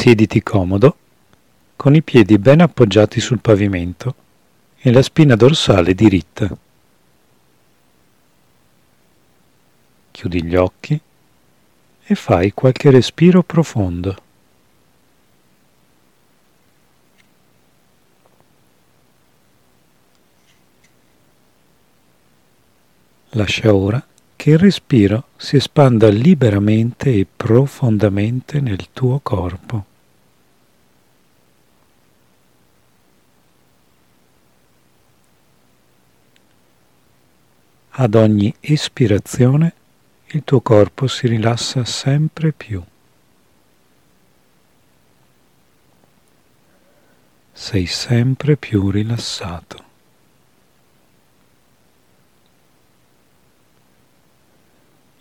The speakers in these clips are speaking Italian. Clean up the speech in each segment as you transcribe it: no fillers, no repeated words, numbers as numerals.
Siediti comodo, con i piedi ben appoggiati sul pavimento e la spina dorsale diritta. Chiudi gli occhi e fai qualche respiro profondo. Lascia ora che il respiro si espanda liberamente e profondamente nel tuo corpo. Ad ogni espirazione il tuo corpo si rilassa sempre più. Sei sempre più rilassato.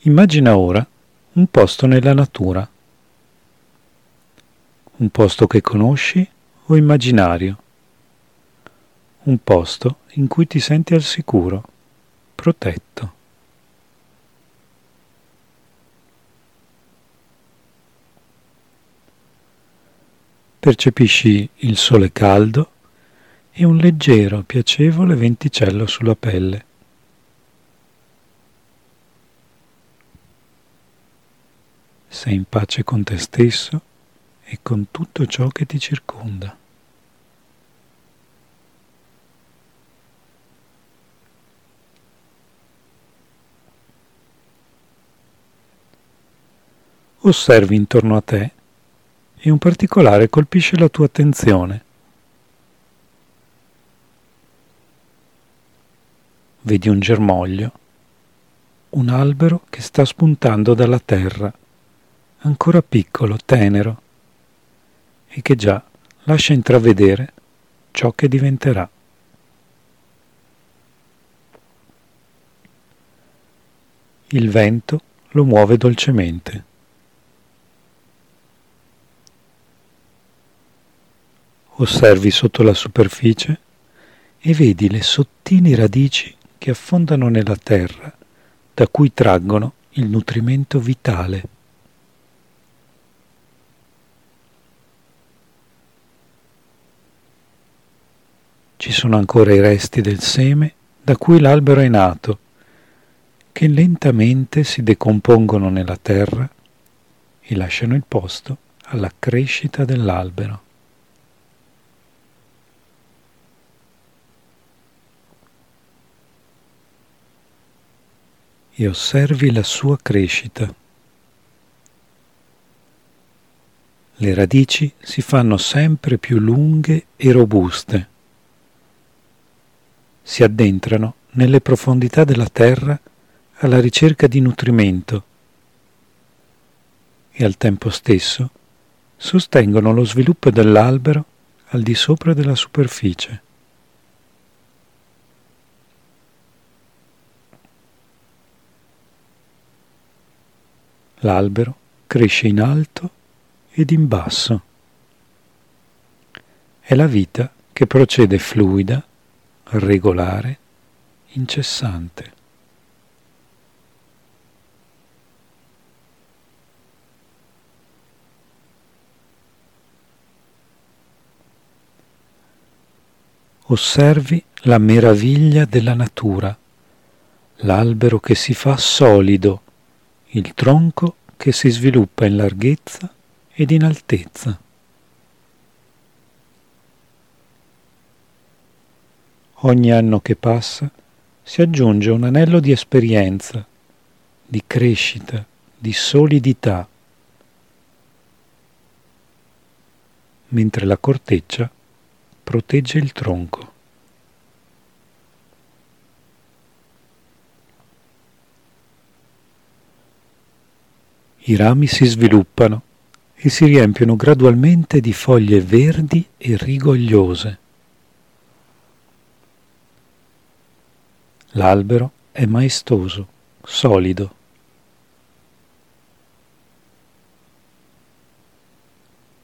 Immagina ora un posto nella natura, un posto che conosci o immaginario, un posto in cui ti senti al sicuro, protetto. Percepisci il sole caldo e un leggero, piacevole venticello sulla pelle. Sei in pace con te stesso e con tutto ciò che ti circonda. Osservi intorno a te e un particolare colpisce la tua attenzione. Vedi un germoglio, un albero che sta spuntando dalla terra, ancora piccolo, tenero, e che già lascia intravedere ciò che diventerà. Il vento lo muove dolcemente. Osservi sotto la superficie e vedi le sottili radici che affondano nella terra, da cui traggono il nutrimento vitale. Ci sono ancora i resti del seme da cui l'albero è nato, che lentamente si decompongono nella terra e lasciano il posto alla crescita dell'albero. E osservi la sua crescita. Le radici si fanno sempre più lunghe e robuste. Si addentrano nelle profondità della terra alla ricerca di nutrimento e al tempo stesso sostengono lo sviluppo dell'albero al di sopra della superficie. L'albero cresce in alto ed in basso. È la vita che procede fluida, regolare, incessante. Osservi la meraviglia della natura, l'albero che si fa solido, il tronco che si sviluppa in larghezza ed in altezza. Ogni anno che passa si aggiunge un anello di esperienza, di crescita, di solidità, mentre la corteccia protegge il tronco. I rami si sviluppano e si riempiono gradualmente di foglie verdi e rigogliose. L'albero è maestoso, solido.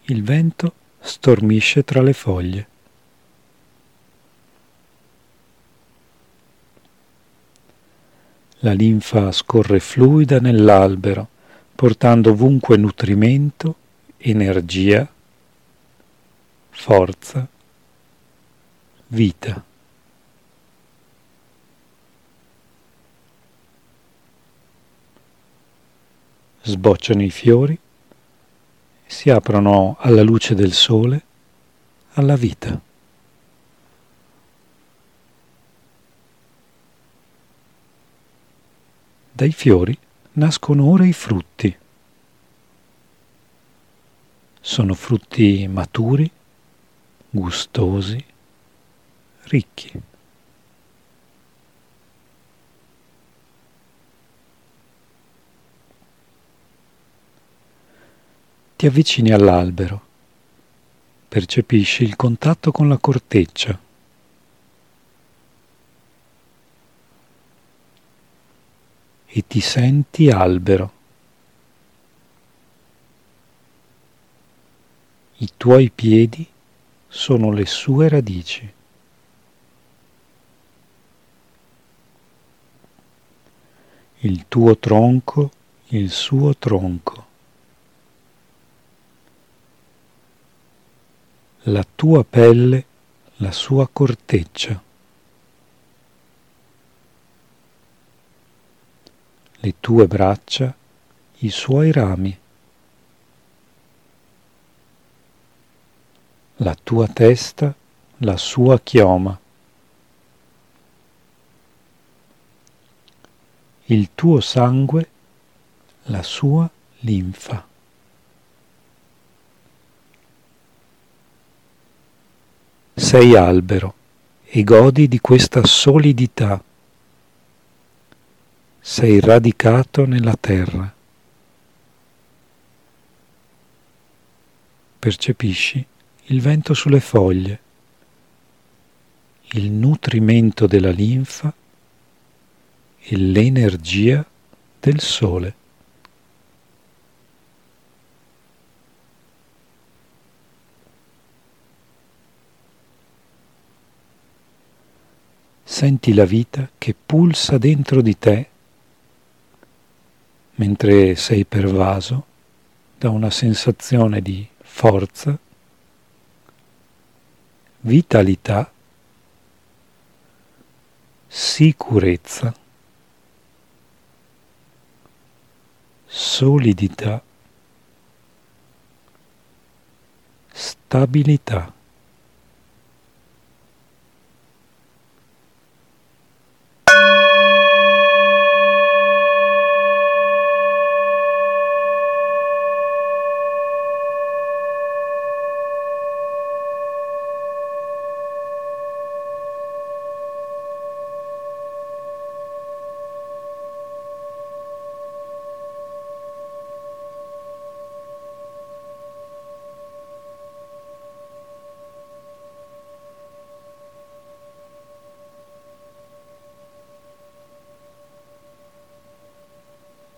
Il vento stormisce tra le foglie. La linfa scorre fluida nell'albero, portando ovunque nutrimento, energia forza, vita. Sbocciano i fiori, si aprono alla luce del sole, alla vita. Dai fiori nascono ora i frutti. Sono frutti maturi, gustosi, ricchi. Ti avvicini all'albero, percepisci il contatto con la corteccia. E ti senti albero. I tuoi piedi sono le sue radici. Il tuo tronco, il suo tronco. La tua pelle, la sua corteccia. Le tue braccia, i suoi rami. La tua testa, la sua chioma. Il tuo sangue, la sua linfa. Sei albero e godi di questa solidità. Sei radicato nella terra. Percepisci il vento sulle foglie, il nutrimento della linfa e l'energia del sole. Senti la vita che pulsa dentro di te mentre sei pervaso da una sensazione di forza, vitalità, sicurezza, solidità, stabilità.